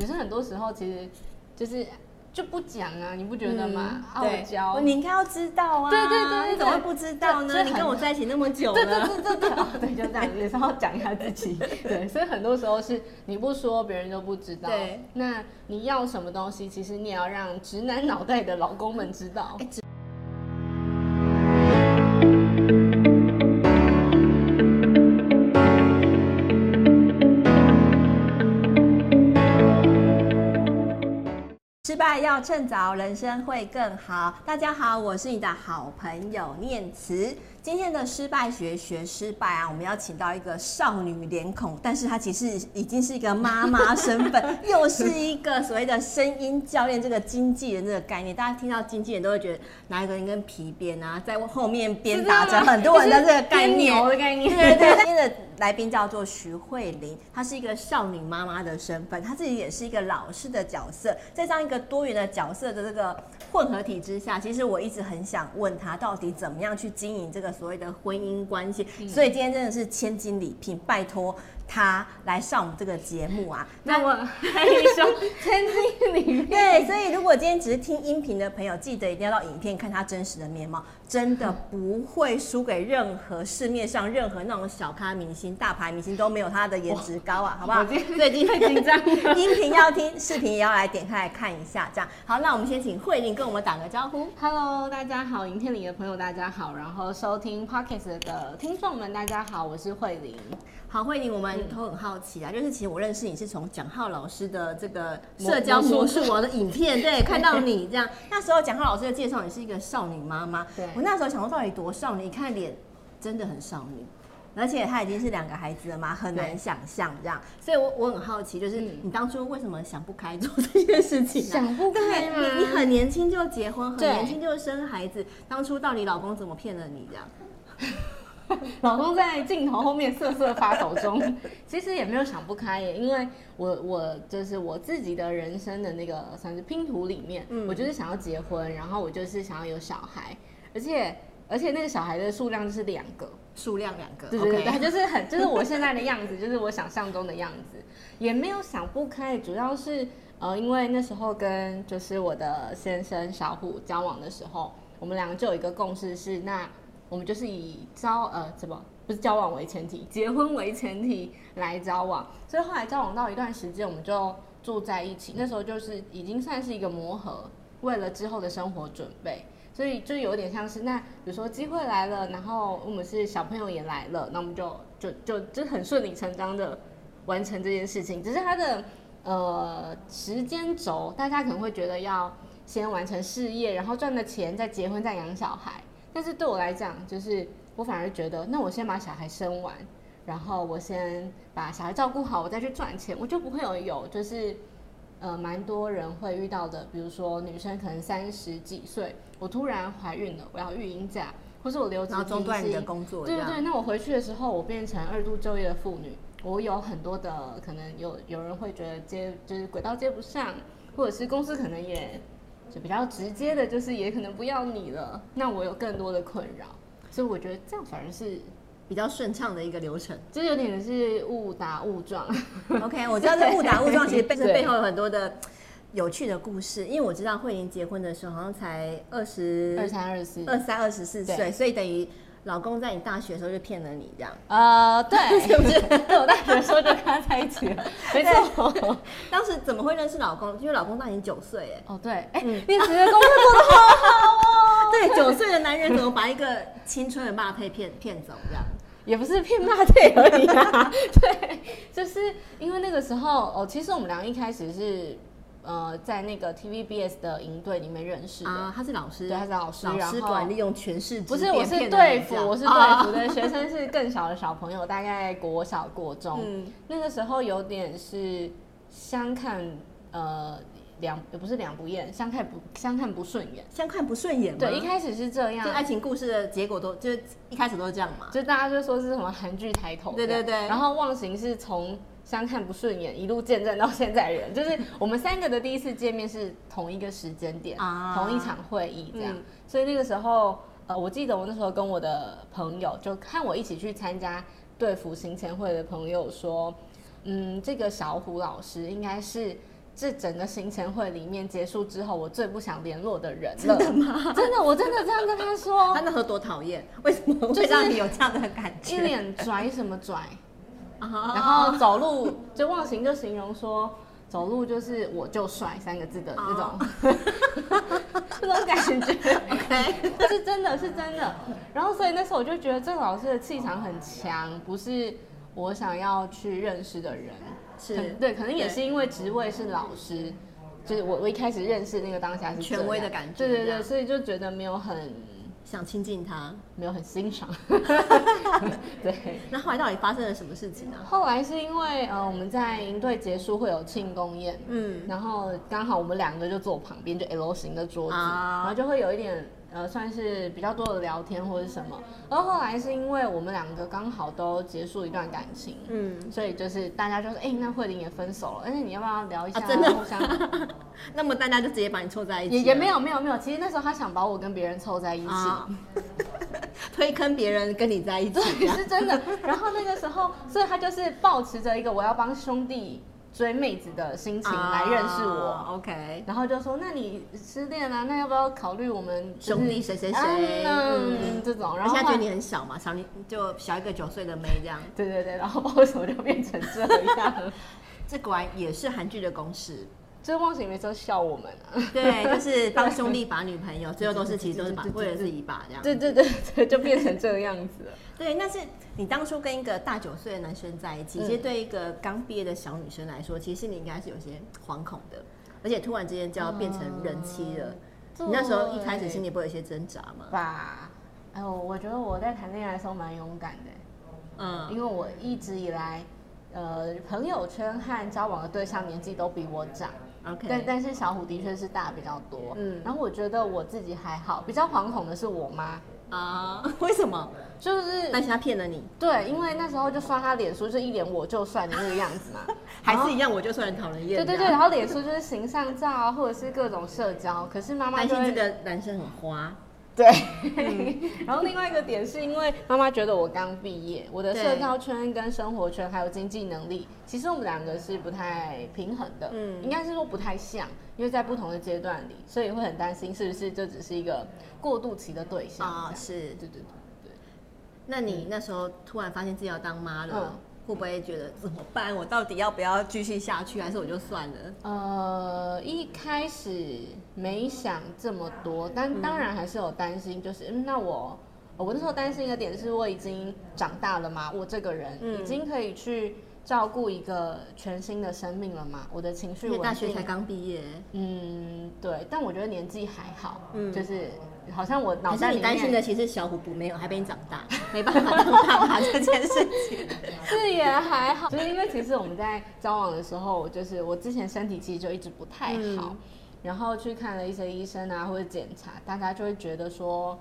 女生很多时候其实就是就不讲啊，你不觉得吗？傲娇，你应该要知道啊。对对对，你怎么会不知道呢？你跟我在一起那么久了，对，就这样，有时候讲一下自己。对，所以很多时候是你不说，别人就不知道。对，那你要什么东西，其实你也要让直男脑袋的老公们知道。失败要趁早，人生会更好。大家好，我是你的好朋友念慈。今天的失败学学失败啊，我们要请到一个少女脸孔，但是她其实已经是一个妈妈身份，又是一个所谓的声音教练，这个经纪人这个概念，大家听到经纪人都会觉得哪一个人跟皮鞭啊，在后边鞭打着很多人的这个概念，牛的概念。对对对，今天的来宾叫做徐慧玲，她是一个少女妈妈的身份，她自己也是一个老师的角色，在这样一个多元的角色的这个混合体之下，其实我一直很想问他到底怎么样去经营这个所谓的婚姻关系，所以今天真的是千金礼聘，拜托他来上我们这个节目啊。那我还说千金礼聘，对，所以如果今天只是听音频的朋友，记得一定要到影片看他真实的面貌，真的不会输给任何市面上任何那种小咖明星、大牌明星都没有他的颜值高啊，好不好？最近太紧张，音频要听，视频也要来点开来看一下，这样好。那我们先请慧玲跟我们打个招呼。Hello， 大家好，影片里的朋友大家好，然后收听 Podcast 的听众们大家好，我是慧玲。好，慧玲，我们都很好奇啊，就是其实我认识你是从蒋浩老师的这个社交魔术我的影片，对，看到你这样。那时候蒋浩老师的介绍你是一个少女妈妈，我那时候想说到底多少女，你看脸真的很少女，而且她已经是2个孩子了嘛，很难想象这样。所以我很好奇，就是你当初为什么想不开做这件事情啊？想不开吗？你很年轻就结婚，很年轻就生孩子，当初到底老公怎么骗了你这样？老公在镜头后面瑟瑟发抖中，其实也没有想不开耶，因为我就是我自己的人生的那个算是拼图里面，我就是想要结婚，然后我就是想要有小孩，而且那个小孩的数量就是2个，2个，对对对，他就是很就是我现在的样子，就是我想象中的样子，也没有想不开，主要是因为那时候跟就是我的先生小虎交往的时候，我们两个就有一个共识是那。我们就是以不是交往为前提，结婚为前提来交往，所以后来交往到一段时间，我们就住在一起。那时候就是已经算是一个磨合，为了之后的生活准备，所以就有点像是那，比如说机会来了，然后我们是小朋友也来了，那我们就很顺理成章的完成这件事情。只是它的时间轴，大家可能会觉得要先完成事业，然后赚了钱再结婚再养小孩。但是对我来讲，就是我反而觉得，那我先把小孩生完，然后我先把小孩照顾好，我再去赚钱，我就不会有就是蛮多人会遇到的，比如说女生可能30几岁，我突然怀孕了，我要育婴假，或是我留职停薪，然后中断你的工作，对对对，那我回去的时候，我变成2度就业的妇女，我有很多的可能有人会觉得就是轨道接不上，或者是公司可能也。就比较直接的，就是也可能不要你了，那我有更多的困扰，所以我觉得这样反而是比较顺畅的一个流程，就有点是误打误撞。OK， 我知道这误打误撞其实背后有很多的有趣的故事，因为我知道慧玲结婚的时候好像才23、24岁，所以等于。老公在你大学的时候就骗了你这样，对，是不是？对，我大学的时候就跟他在一起了，没错。当时怎么会认识老公？因为老公大你9岁耶。哦，对，哎，你觉得工作做得好好哦。对，9岁的男人怎么把一个青春的妈配骗走这样？也不是骗妈配而已啊，对，就是因为那个时候哦，其实我们俩一开始是。在那个 TVBS 的营队里面认识的啊，他是老师，对，他是老师，老师管利用权势之便，不是，我是队服的学生，是更小的小朋友，大概国小国中，那个时候有点是相看相看不顺眼，对，一开始是这样，就爱情故事的结果就一开始都是这样嘛，就大家就说是什么韩剧抬头，对对对，然后忘形是从。相看不顺眼，一路见证到现在人，就是我们3个的第一次见面是同一个时间点，同一场会议这样。所以那个时候，我记得我那时候跟我的朋友，就看我一起去参加队服行前会的朋友说，这个小虎老师应该是这整个行前会里面结束之后我最不想联络的人了。真的吗？真的，我真的这样跟他说。他那何多讨厌，为什么会让你有这样的感觉？一脸拽什么拽然后走路就忘形，就形容说走路就是我就帅三个字的那种这种感觉OK 是真的，是真的。然后所以那时候我就觉得这个老师的气场很强，不是我想要去认识的人。是，对，可能也是因为职位是老师，就是我一开始认识那个当下是权威的感觉，对对对，所以就觉得没有很想亲近他，没有很欣赏对。那后来到底发生了什么事情呢？后来是因为我们在营队结束会有庆功宴，然后刚好我们两个就坐旁边，就 L 型的桌子，然后就会有一点算是比较多的聊天或是什么。而后来是因为我们两个刚好都结束一段感情，所以就是大家就说，那慧玲也分手了，但是你要不要聊一下真的互相那么大家就直接把你凑在一起？也没有，其实那时候他想把我跟别人凑在一起推坑别人跟你在一起，是真的然后那个时候，所以他就是抱持着一个我要帮兄弟追妹子的心情来认识我 ，OK， 然后就说，那你失恋啊，那要不要考虑我们兄弟谁谁谁这种？然后他觉得你很小嘛，就小一个9岁的妹这样。对对对，然后不知道为什么就变成这样，这果然也是韩剧的公式。就是忘形每次都笑我们对，就是帮兄弟把女朋友，最后其实都是为了自己把这样。对对对对，就变成这个样子了。对，但是你当初跟一个大9岁的男生在一起，其实对一个刚毕业的小女生来说，其实你应该是有些惶恐的，而且突然之间就要变成人妻了。你那时候一开始心里不会有一些挣扎吗？吧，哎呦，我觉得我在谈恋爱的时候蛮勇敢的，因为我一直以来，朋友圈和交往的对象年纪都比我长。Okay. 但是小虎的确是大比较多，然后我觉得我自己还好，比较惶恐的是我妈啊。为什么？就是但是她骗了你。对，因为那时候就刷她脸书，就一脸我就帅的那个样子嘛还是一样我就帅很讨人厌。对对对，然后脸书就是形象照啊，或者是各种社交，可是妈妈担心这个男生很花。对然后另外一个点是因为妈妈觉得我刚毕业，我的社交圈跟生活圈还有经济能力，其实我们两个是不太平衡的，应该是说不太像，因为在不同的阶段里，所以会很担心是不是就只是一个过渡期的对象啊。是，对对对对。那你那时候突然发现自己要当妈了，会不会觉得怎么办？我到底要不要继续下去，还是我就算了？一开始没想这么多，但当然还是有担心，就是那我那时候担心一个点是，我已经长大了嘛，我这个人已经可以去照顾一个全新的生命了嘛，我的情绪稳定。因为大学才刚毕业。对，但我觉得年纪还好，就是。好像我脑袋里面，还是你担心的其实小虎不没有，还被你长大，没办法当爸爸这件事情是也还好，就是因为其实我们在交往的时候，就是我之前身体其实就一直不太好，然后去看了一些医生啊或者检查，大家就会觉得说，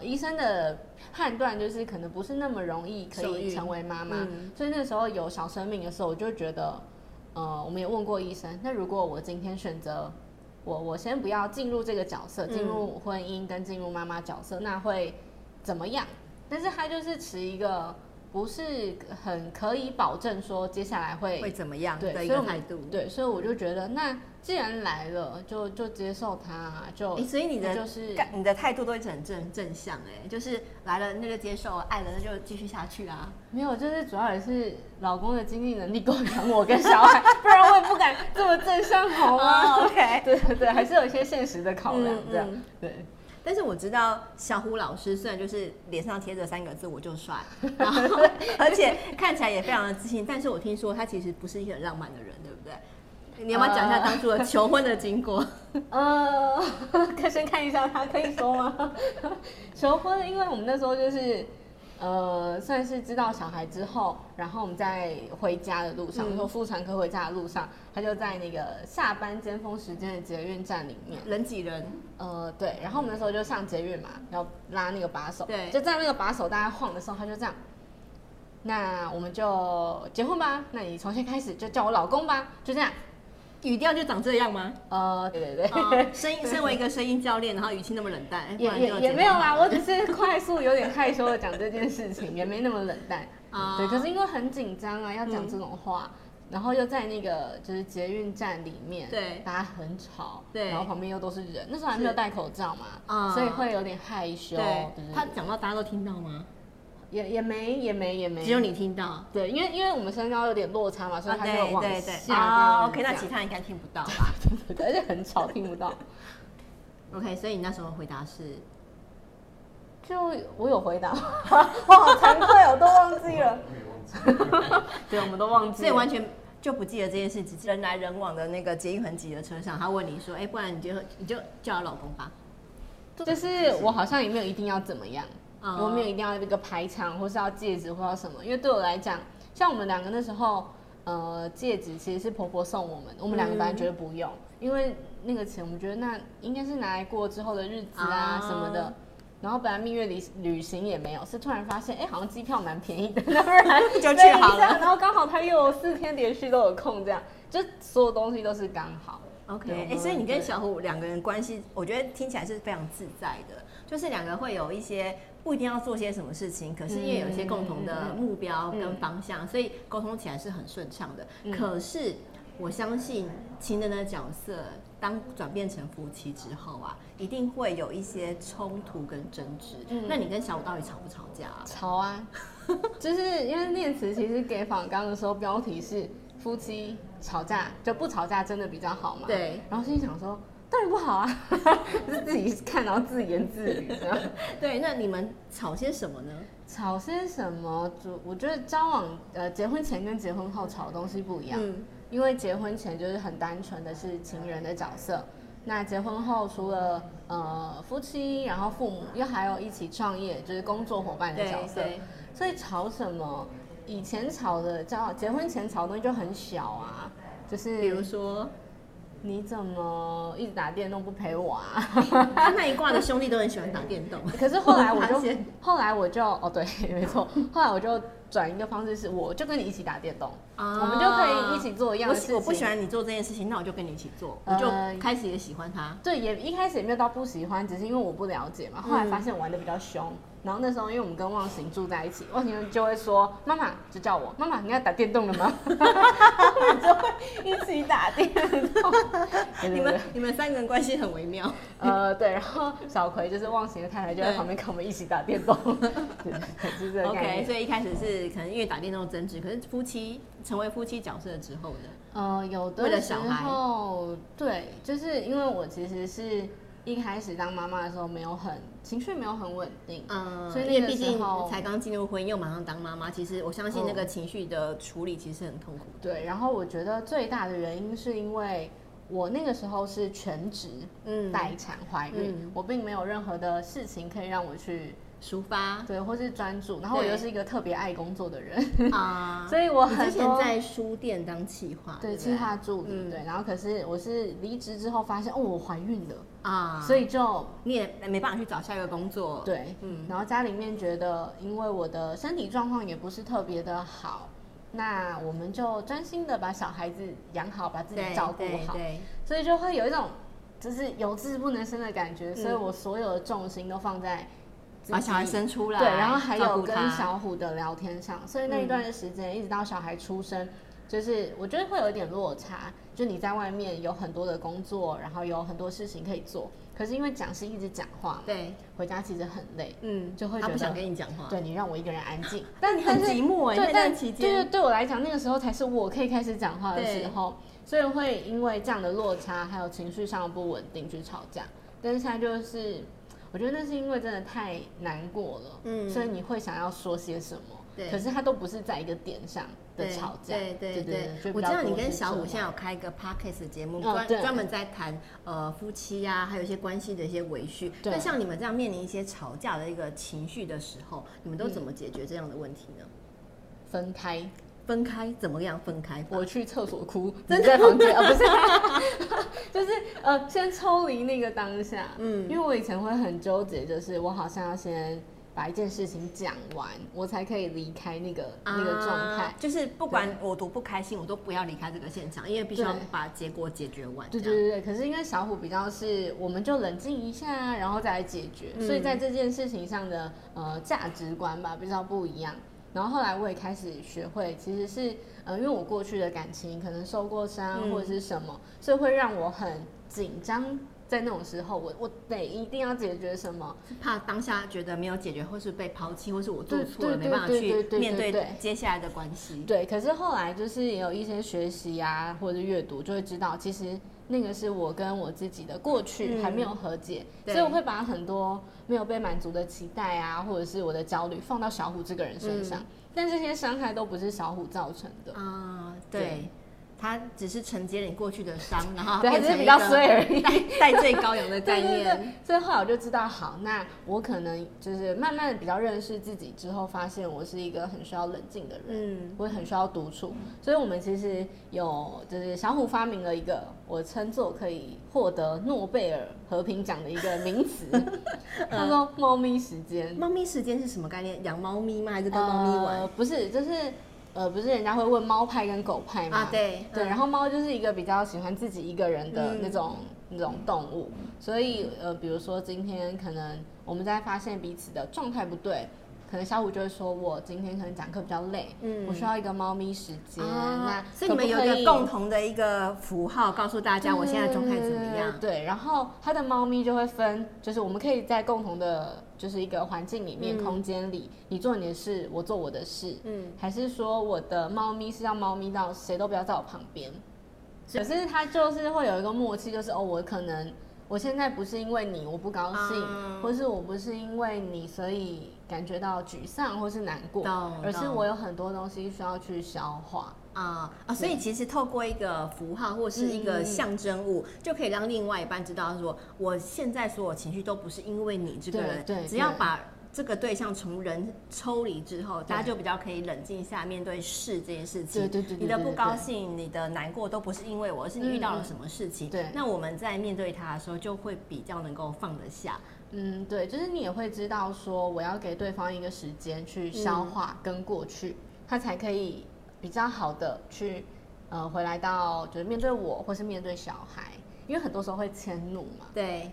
医生的判断就是可能不是那么容易可以成为妈妈，所以那时候有小生命的时候，我就觉得，我们也问过医生，那如果我今天选择。我先不要进入这个角色，进入婚姻跟进入妈妈角色，那会怎么样？但是他就是持一个不是很可以保证说接下来会怎么样的一个态度。对，所以我就觉得，那既然来了，就接受他，就、所以你的就是你的态度都一直很正向就是来了那就接受，爱了那就继续下去啊。没有，就是主要也是老公的经济能力够养我跟小孩，不然我也不敢这么正向好吗？OK， 对对对，还是有一些现实的考量这样。对。但是我知道小虎老师虽然就是脸上贴着3个字我就帅，然后而且看起来也非常的自信，但是我听说他其实不是一个很浪漫的人，对不对？你要不要讲一下当初的求婚的经过？先看一下他可以说吗？求婚，因为我们那时候就是算是知道小孩之后，然后我们在回家的路上，说妇产科回家的路上，他就在那个下班尖峰时间的捷运站里面，人挤人。对，然后我们那时候就上捷运嘛，然后拉那个把手，对，就在那个把手大家晃的时候，他就这样。那我们就结婚吧，那你从现在开始就叫我老公吧，就这样。语调就长这样吗？对对对，身为一个声音教练，然后语气那么冷淡，也没有啦，我只是快速有点害羞的讲这件事情，也没那么冷淡。对，可是因为很紧张啊，要讲这种话，然后又在那个就是捷运站里面，对，大家很吵，对，然后旁边又都是人，那时候还没有戴口罩嘛，所以会有点害羞。对，对，他讲到大家都听到吗？也没，只有你听到。对，因为我们身高有点落差嘛，所以他就往下。啊，OK， 那其他应该听不到吧？对，而且很吵，听不到。OK， 所以你那时候回答是，就我有回答，我好惭愧，我都忘记了。对，我们都忘记了，所以完全就不记得这件事。只是人来人往的那个捷运很挤的车上，他问你说：“哎，不然你就叫老公吧。”就是我好像也没有一定要怎么样，我没有一定要一个排场，或是要戒指，或要什么。因为对我来讲，像我们两个那时候，戒指其实是婆婆送我们，我们两个本来觉得不用，因为那个钱我们觉得那应该是拿来过之后的日子啊什么的。然后本来蜜月旅行也没有，是突然发现，哎，好像机票蛮便宜的，那不然就去好了。然后刚好他又有4天连续都有空，这样就所有东西都是刚好。OK， 哎，所以你跟小虎两个人关系，我觉得听起来是非常自在的，就是两个会有一些不一定要做些什么事情，可是因为有一些共同的目标跟方向，所以沟通起来是很顺畅的。可是我相信情人的角色，当转变成夫妻之后啊，一定会有一些冲突跟争执。那你跟小虎到底吵不吵架啊？吵啊，就是因为念慈其实给访纲的时候标题是夫妻吵架就不吵架真的比较好嘛？对。然后心想说，当然不好啊，是自己看然后自言自语这样。对，那你们吵些什么呢？吵些什么？我觉得结婚前跟结婚后吵的东西不一样。因为结婚前就是很单纯的是情人的角色，那结婚后除了夫妻，然后父母，又还有一起创业，就是工作伙伴的角色。所以吵什么？以前吵的结婚前吵的东西就很小啊，就是比如说你怎么一直打电动不陪我啊？那一挂的兄弟都很喜欢打电动。可是后来我就哦对，没错，后来我就转一个方式是，我就跟你一起打电动，我们就可以一起做一样的事情。我不喜欢你做这件事情，那我就跟你一起做，我就开始也喜欢他。对，也一开始也没有到不喜欢，只是因为我不了解嘛。后来发现我玩的比较凶，然后那时候因为我们跟忘形住在一起，忘形就会说妈妈，就叫我妈妈，你要打电动了吗？我们就会一起打电动。你们三个人关系很微妙。对，然后小葵就是忘形的太太，就在旁边看我们一起打电动。对，就是这个概念。OK， 所以一开始是可能因为打电动争执，可是成为夫妻角色之后呢？有的时候对，就是因为我其实是一开始当妈妈的时候情绪没有很稳定，所以那个时候才刚进入婚姻，又马上当妈妈，其实我相信那个情绪的处理其实很痛苦的。对，然后我觉得最大的原因是因为我那个时候是全职待产怀孕，我并没有任何的事情可以让我去抒发，对，或是专注。然后我又是一个特别爱工作的人啊，所以我之前在书店当企划，对，企划助理，对。然后可是我是离职之后发现，哦，我怀孕了啊，所以就你也没办法去找下一个工作，对，然后家里面觉得，因为我的身体状况也不是特别的好，那我们就专心的把小孩子养好，把自己照顾好，对，所以就会有一种就是有志不能伸的感觉，所以我所有的重心都放在把小孩生出来，对，然后还有跟小虎的聊天上，所以那一段的时间一直到小孩出生，就是我觉得会有一点落差。就你在外面有很多的工作，然后有很多事情可以做，可是因为讲是一直讲话，对，回家其实很累，就会觉得他不想跟你讲话，对，你让我一个人安静，但你很寂寞哎，那段期间，就是对我来讲，那个时候才是我可以开始讲话的时候，所以会因为这样的落差，还有情绪上的不稳定去吵架。但是现在就是。我觉得那是因为真的太难过了，所以你会想要说些什么，可是它都不是在一个点上的吵架。对，我知道你跟小虎现在有开一个 podcast 节目，专门在谈夫妻啊，还有一些关系的一些维系。那像你们这样面临一些吵架的一个情绪的时候，你们都怎么解决这样的问题呢？分开怎么样分开？我去厕所哭，你在房间不是，就是先抽离那个当下，因为我以前会很纠结，就是我好像要先把一件事情讲完，我才可以离开那个状态，就是不管我多不开心，我都不要离开这个现场，因为必须要把结果解决完。对，可是因为小虎比较是，我们就冷静一下，然后再来解决，所以在这件事情上的价值观吧比较不一样。然后后来我也开始学会，其实是因为我过去的感情可能受过伤或者是什么，所以会让我很紧张。在那种时候，我得一定要解决什么，怕当下觉得没有解决，或是被抛弃，或是我做错了，没办法去面对接下来的关系。对，可是后来就是也有一些学习啊，或者阅读，就会知道其实那个是我跟我自己的过去还没有和解，所以我会把很多没有被满足的期待啊，或者是我的焦虑放到小虎这个人身上，但这些伤害都不是小虎造成的啊，对。他只是承接了你过去的伤，然后变成比较衰而已，戴罪羔羊的概念。对对对，所以后来我就知道，好，那我可能就是慢慢的比较认识自己之后，发现我是一个很需要冷静的人，我很需要独处。所以我们其实有就是小虎发明了一个我称作可以获得诺贝尔和平奖的一个名词，叫做猫咪时间。猫咪时间是什么概念？养猫咪吗？还是跟猫咪玩？不是，就是。不是人家会问猫派跟狗派吗？啊，对对，然后猫就是一个比较喜欢自己一个人的那种动物，所以比如说今天可能我们在发现彼此的状态不对，可能小虎就会说我今天可能讲课比较累，我需要一个猫咪时间。那所以你们有一个共同的一个符号告诉大家我现在状态怎么样？对，然后他的猫咪就会分，就是我们可以在共同的。就是一个环境里面、空间里，你做你的事，我做我的事，还是说我的猫咪是让猫咪到谁都不要在我旁边，可是它就是会有一个默契，就是哦，我可能我现在不是因为你我不高兴，或是我不是因为你所以感觉到沮丧或是难过，而是我有很多东西需要去消化。所以其实透过一个符号或是一个象征物，就可以让另外一半知道说，我现在所有情绪都不是因为你这个人，只要把这个对象从人抽离之后，大家就比较可以冷静下面对事这件事情。对，你的不高兴、你的难过都不是因为我，而是你遇到了什么事情。对，那我们在面对他的时候，就会比较能够放得下。对，就是你也会知道说，我要给对方一个时间去消化跟过去，他才可以。比较好的去，回来到就是面对我，或是面对小孩，因为很多时候会迁怒嘛。对。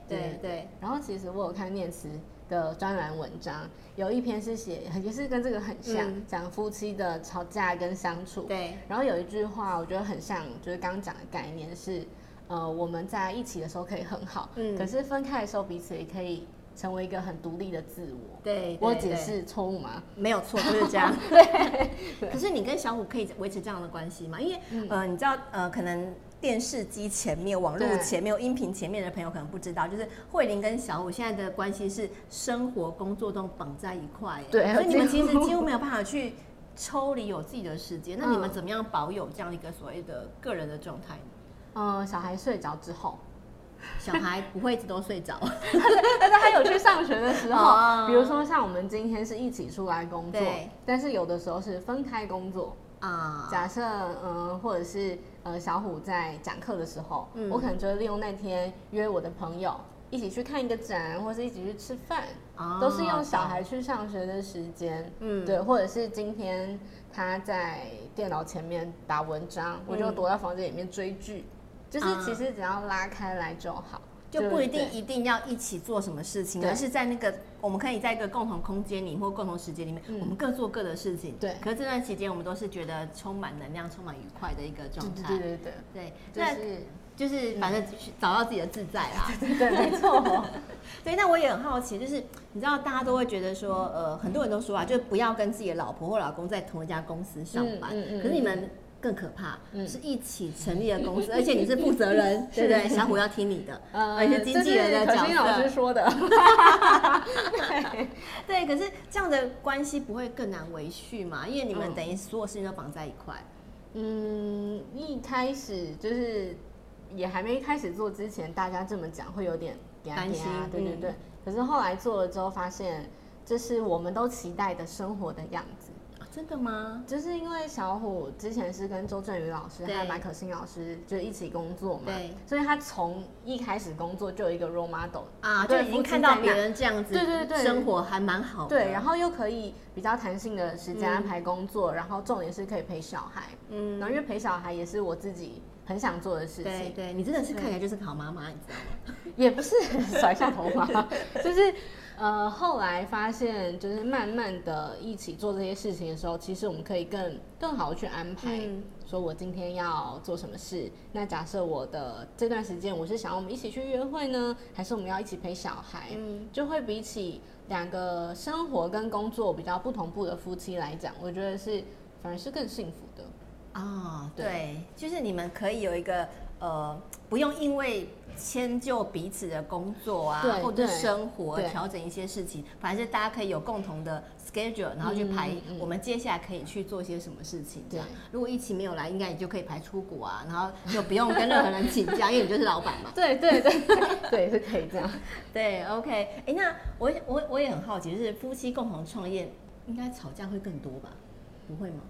然后其实我有看念慈的专栏文章，有一篇是写，也是跟这个很像，讲夫妻的吵架跟相处。对。然后有一句话我觉得很像，就是刚刚讲的概念是，我们在一起的时候可以很好，可是分开的时候彼此也可以。成为一个很独立的自我。对，我解释错误吗？没有错，就是这样。对。可是你跟小虎可以维持这样的关系吗？因为你知道可能电视机前面、网络前面、音频前面的朋友可能不知道，就是慧玲跟小虎现在的关系是生活、工作都绑在一块。对，所以你们其实几乎没有办法去抽离有自己的时间。那你们怎么样保有这样一个所谓的个人的状态呢？小孩睡着之后。小孩不会一直都睡着，但是他有去上学的时候，比如说像我们今天是一起出来工作，但是有的时候是分开工作啊。假设或者是小虎在讲课的时候，我可能就会利用那天约我的朋友一起去看一个展，或是一起去吃饭，都是用小孩去上学的时间。对，或者是今天他在电脑前面打文章，我就躲在房间里面追剧。就是其实只要拉开来就好，就不一定要一起做什么事情，而是在那个我们可以在一个共同空间里或共同时间里面，我们各做各的事情。对。可是这段期间，我们都是觉得充满能量、充满愉快的一个状态。对。就是反正找到自己的自在啦。对，没错。对，那我也很好奇，就是你知道大家都会觉得说，很多人都说啊，就是不要跟自己的老婆或老公在同一家公司上班。可是你们。更可怕，是一起成立的公司，而且你是负责人，对不对？小虎要听你的，而且经纪人的角色。这是可心老师说的。对，可是这样的关系不会更难维续嘛？因为你们等于所有事情都绑在一块。一开始就是也还没开始做之前，大家这么讲会有点担心，对。可是后来做了之后，发现这是我们都期待的生活的样子。真的吗？就是因为小虎之前是跟周振宇老师还有马可欣老师就一起工作嘛，所以他从一开始工作就有一个 role model 啊，就已经看到别人这样子，对，生活还蛮好的，对，然后又可以比较弹性的时间安排工作，然后重点是可以陪小孩，然后因为陪小孩也是我自己很想做的事情，对，你真的是看起来就是个好妈妈，你知道吗？也不是甩下头发，就是后来发现就是慢慢的一起做这些事情的时候，其实我们可以更好的去安排，说我今天要做什么事。那假设我的这段时间我是想要我们一起去约会呢，还是我们要一起陪小孩，就会比起两个生活跟工作比较不同步的夫妻来讲，我觉得是反而是更幸福的啊。对，就是你们可以有一个不用因为迁就彼此的工作啊或者生活调整一些事情，反正大家可以有共同的 schedule， 然后去排我们接下来可以去做些什么事情这样。如果疫情没有来，应该你就可以排出国啊，然后就不用跟任何人请假因为你就是老板嘛。对对对对，是可以这样。对 OK。 那我也很好奇，就是夫妻共同创业应该吵架会更多吧，不会吗？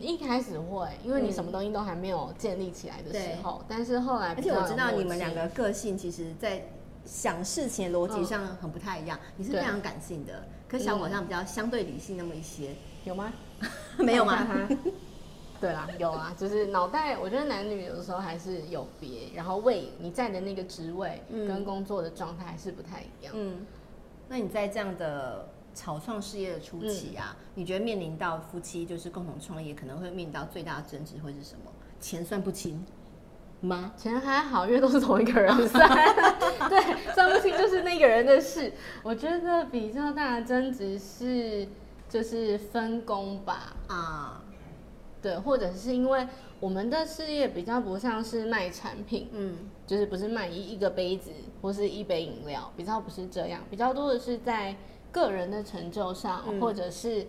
一开始会，因为你什么东西都还没有建立起来的时候，但是后来，而且我知道你们两个个性其实在想事情的逻辑上很不太一样，你是非常感性的，可像我这样比较相对理性那么一些，有吗？没有吗？对啦，有啊，就是脑袋，我觉得男女有的时候还是有别，然后为你在的那个职位跟工作的状态还是不太一样。那你在这样的草创事业的初期啊，你觉得面临到夫妻就是共同创业可能会面临到最大的争执会是什么？钱算不清吗？钱还好，因为都是同一个人算对，算不清就是那个人的事。我觉得比较大的争执是就是分工吧，对，或者是因为我们的事业比较不像是卖产品，就是不是卖一个杯子或是一杯饮料，比较不是这样，比较多的是在个人的成就上，或者是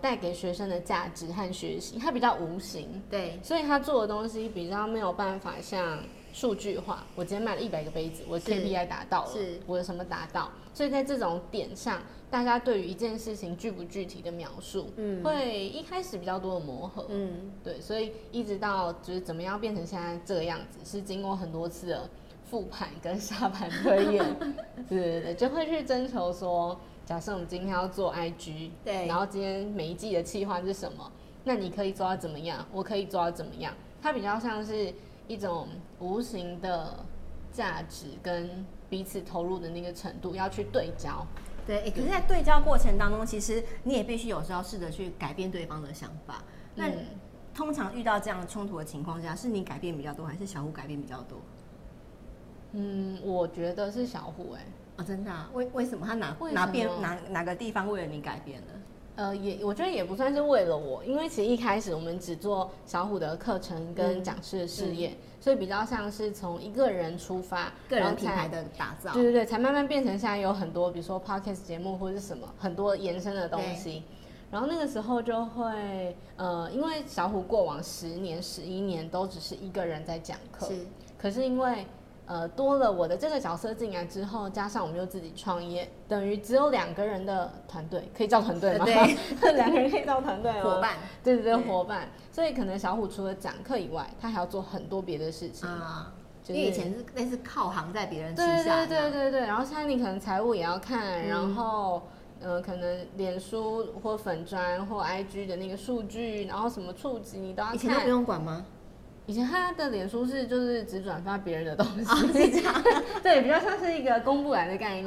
带给学生的价值和学习，它比较无形，对，所以他做的东西比较没有办法像数据化。我今天买了100个杯子，我 KPI 达到了，我有什么达到？所以在这种点上，大家对于一件事情具不具体的描述，会一开始比较多的磨合，对，所以一直到就是怎么样变成现在这个样子，是经过很多次的复盘跟下盘推演，对对对，就会去征求说。假设我们今天要做 IG， 对，然后今天每一季的企划是什么？那你可以做到怎么样？我可以做到怎么样？它比较像是一种无形的价值跟彼此投入的那个程度要去对焦。对，可是在对焦过程当中，其实你也必须有时候试着去改变对方的想法。那通常遇到这样冲突的情况下，是你改变比较多，还是小虎改变比较多？我觉得是小虎真的啊？为什么他哪个地方为了你改变了？我觉得也不算是为了我，因为其实一开始我们只做小虎的课程跟讲师的事业，所以比较像是从一个人出发，个人品牌的打造，对对对，才慢慢变成现在有很多，比如说 podcast 节目或是什么很多延伸的东西。然后那个时候就会因为小虎过往10年、11年都只是一个人在讲课，可是因为多了我的这个角色进来之后，加上我们又自己创业，等于只有2个人的团队，可以叫团队吗？对，2个人可以叫团队哦，伙伴，对对对，伙伴。所以可能小虎除了讲课以外，他还要做很多别的事情啊。因为以前是类似靠行在别人旗下，对对对对对。然后现在你可能财务也要看，然后可能脸书或粉专或 IG 的那个数据，然后什么触及你都要看。以前都不用管吗？以前他的脸书是就是只转发别人的东西，对，比较像是一个公布栏的概念。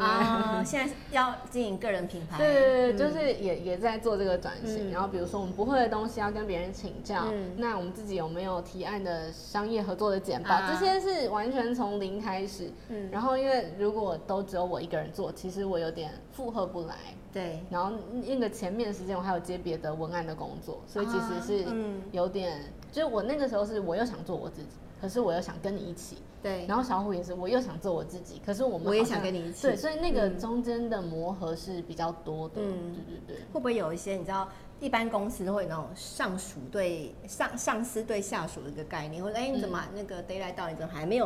现在要经营个人品牌，对对对，就是也在做这个转型。然后比如说我们不会的东西要跟别人请教，那我们自己有没有提案的商业合作的简报，这些是完全从0开始。然后因为如果都只有我一个人做，其实我有点负荷不来。对，然后那个前面的时间我还有接别的文案的工作，所以其实是有点，就是我那个时候是我又想做我自己，可是我又想跟你一起。对，然后小虎也是我又想做我自己，可是我也想跟你一起。对，所以那个中间的磨合是比较多的。对对对。会不会有一些你知道，一般公司都会有那种上属对上司对下属的一个概念，或者你怎么那个 deadline 到你怎么还没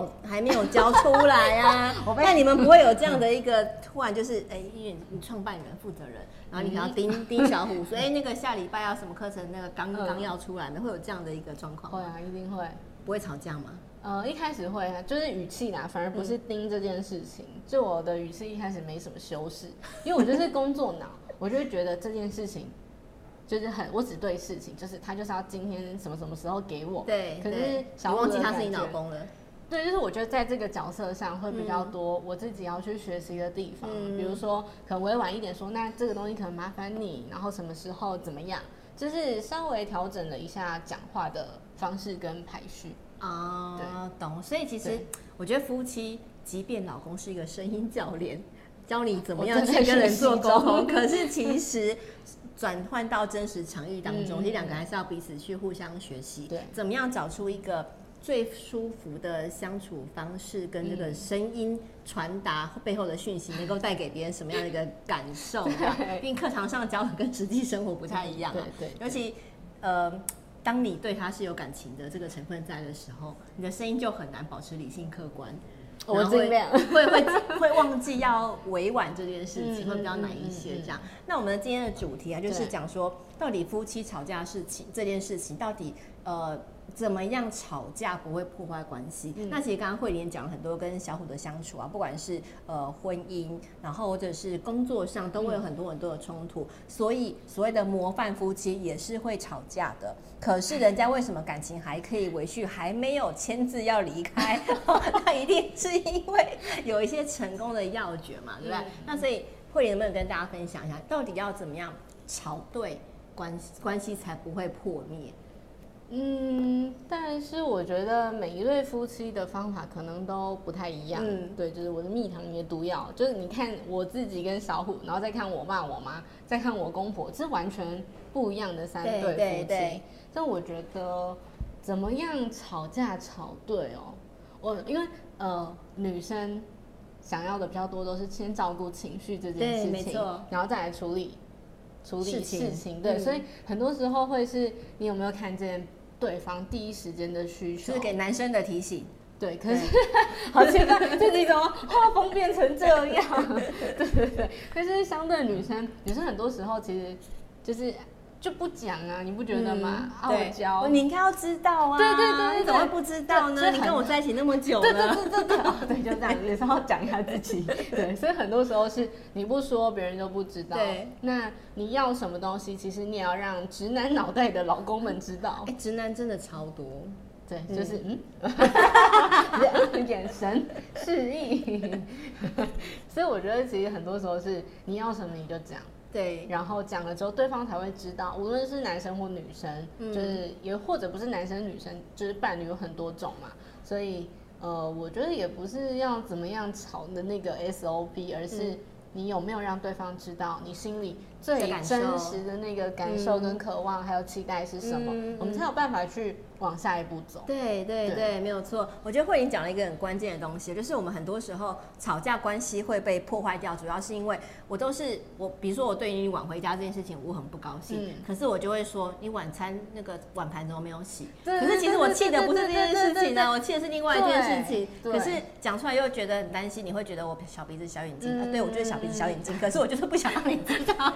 有交出来啊？那你们不会有这样的一个突然就是因为你创办人负责人，然后你可能要盯小虎说那个下礼拜要什么课程那个刚要出来呢？会有这样的一个状况吗？会啊，一定会。不会吵架吗？一开始会啊，就是语气啦，反而不是盯这件事情。就我的语气一开始没什么修饰，因为我就是工作脑，我就会觉得这件事情就是我只对事情，就是他就是要今天什么什么时候给我。对，可是小虎忘记他是你老公了。对，就是我觉得在这个角色上会比较多我自己要去学习的地方，比如说可能委婉一点说，那这个东西可能麻烦你，然后什么时候怎么样，就是稍微调整了一下讲话的方式跟排序啊。对，懂。所以其实我觉得夫妻，即便老公是一个声音教练，教你怎么样去跟人做沟通，可是其实转换到真实场域当中，其实两个还是要彼此去互相学习，对，怎么样找出一个最舒服的相处方式，跟这个声音传达背后的讯息能够带给别人什么样的一个感受。因为课堂上教的跟实际生活不太一样，啊，对，尤其当你对他是有感情的这个成分在的时候，你的声音就很难保持理性客观。我尽量会忘记要委婉这件事情，会比较难一些这样。那我们今天的主题啊，就是讲说到底夫妻吵架事情这件事情，到底怎么样吵架不会破坏关系？那其实刚刚慧玲讲了很多跟小虎的相处啊，不管是婚姻，然后或者是工作上，都会有很多很多的冲突。所以所谓的模范夫妻也是会吵架的。可是人家为什么感情还可以维续，还没有签字要离开？那一定是因为有一些成功的要诀嘛，对不对？那所以慧玲能不能跟大家分享一下，到底要怎么样吵对关系才不会破灭？但是我觉得每一对夫妻的方法可能都不太一样。对，就是我的蜜糖里的毒药，就是你看我自己跟小虎，然后再看我爸我妈，再看我公婆，这是完全不一样的三对夫妻。对，但我觉得怎么样吵架吵对哦，因为女生想要的比较多都是先照顾情绪这件事情，对，没错，然后再来处理事情，对，所以很多时候会是你有没有看见对方第一时间的需求，就是给男生的提醒，对。可是好奇怪，就是怎么画风变成这样？对对对。可是相对女生很多时候其实就不讲啊，你不觉得吗？傲娇，你应该要知道啊。对对对，你怎么会不知道呢？你跟我在一起那么久了。对，就这样，也是要讲一下自己。对，所以很多时候是你不说，别人就不知道。对，那你要什么东西，其实你也要让直男脑袋的老公们知道。直男真的超多。对，就是眼神示意。所以我觉得，其实很多时候是你要什么你就讲。对，然后讲了之后，对方才会知道，无论是男生或女生，就是也或者不是男生女生，就是伴侣有很多种嘛，所以我觉得也不是要怎么样吵的那个 SOP， 而是你有没有让对方知道你心里最真实的那个感受跟渴望，还有期待是什么，我们才有办法去往下一步走。对对 对，没有错。我觉得慧玲讲了一个很关键的东西，就是我们很多时候吵架关系会被破坏掉，主要是因为我比如说我对你晚回家这件事情我很不高兴，可是我就会说你晚餐那个碗盘怎么没有洗，可是其实我气的不是这件事情呢，我气的是另外一件事情，可是讲出来又觉得很担心，你会觉得我小鼻子小眼睛，对，我就是小鼻子小眼睛，可是我就是不想让你知道。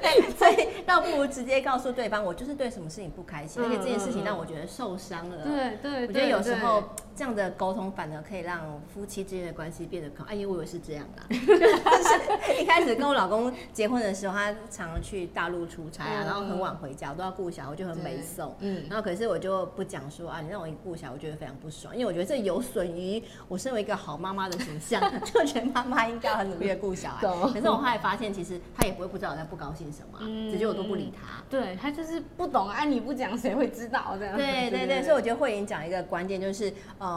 对，所以倒不如直接告诉对方，我就是对什么事情不开心，而且这件事情让我觉得受伤了。对，我觉得有时候这样的沟通反而可以让夫妻之间的关系变得更好。因为我也是这样啦，就是一开始跟我老公结婚的时候，他常常去大陆出差啊，然后很晚回家，我都要顾小孩，我就很没送。然后可是我就不讲说啊，你让我顾小孩，我觉得非常不爽，因为我觉得这有损于我身为一个好妈妈的形象，就觉得妈妈应该很努力的顾小孩。可是我后来发现，其实他也不会不知道我在不高兴什么，直接我都不理他。对，他就是不懂，啊你不讲谁会知道这样。对，所以我觉得慧玲讲一个关键就是，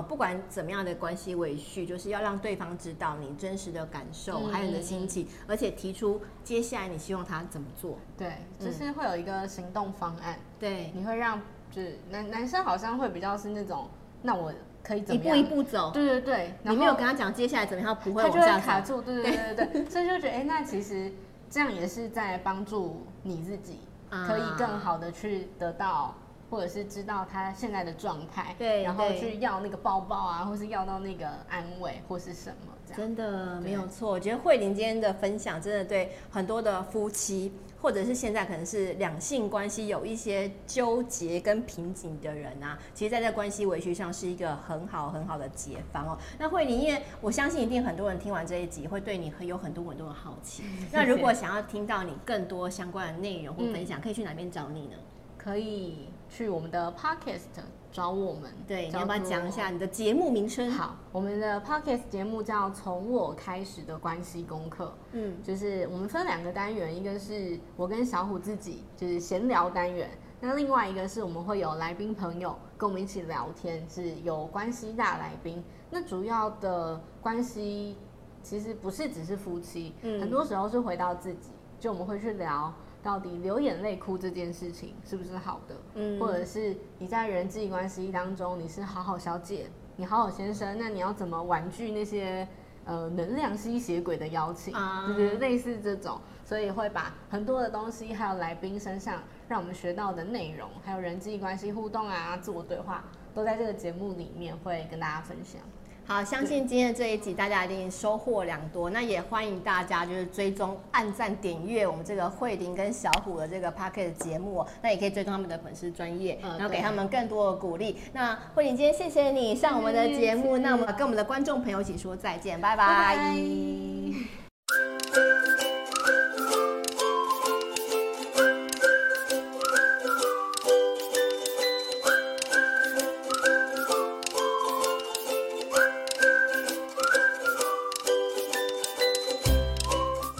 不管怎么样的关系维续，就是要让对方知道你真实的感受，还有你的心情，而且提出接下来你希望他怎么做。对，就是会有一个行动方案。对，你会让就是男生好像会比较是那种，那我可以怎么样一步一步走。对，你没有跟他讲接下来怎么样，他不会往下走，他就会卡住。对，所以就觉得那其实。这样也是在帮助你自己，可以更好的去得到，或者是知道他现在的状态，对，然后去要那个抱抱啊，或是要到那个安慰，或是什么这样。真的没有错，我觉得慧玲今天的分享真的对很多的夫妻，或者是现在可能是两性关系有一些纠结跟瓶颈的人啊，其实在这关系维系上是一个很好的解方哦。那慧玲，因为我相信一定很多人听完这一集会对你有很多的好奇，那如果想要听到你更多相关的内容或分享，可以去哪边找你呢？可以去我们的 podcast 找我们。对，你要不要讲一下你的节目名称？好，我们的 podcast 节目叫《从我开始的关系功课》。嗯，就是我们分两个单元，一个是我跟小虎自己就是闲聊单元，那另外一个是我们会有来宾朋友跟我们一起聊天，是有关系大来宾。那主要的关系其实不是只是夫妻，很多时候是回到自己，就我们会去聊。到底流眼泪哭这件事情是不是好的？或者是你在人际关系当中，你是好好小姐，你好好先生，那你要怎么婉拒那些能量吸血鬼的邀请？就是类似这种，所以会把很多的东西，还有来宾身上让我们学到的内容，还有人际关系互动啊、自我对话，都在这个节目里面会跟大家分享。好，相信今天的这一集大家一定收获良多，那也欢迎大家就是追踪、按赞、点阅我们这个慧玲跟小虎的这个 podcast 节目，那也可以追踪他们的粉丝专页，然后给他们更多的鼓励。那慧玲今天谢谢你上我们的节目，那我们跟我们的观众朋友一起说再见，拜拜。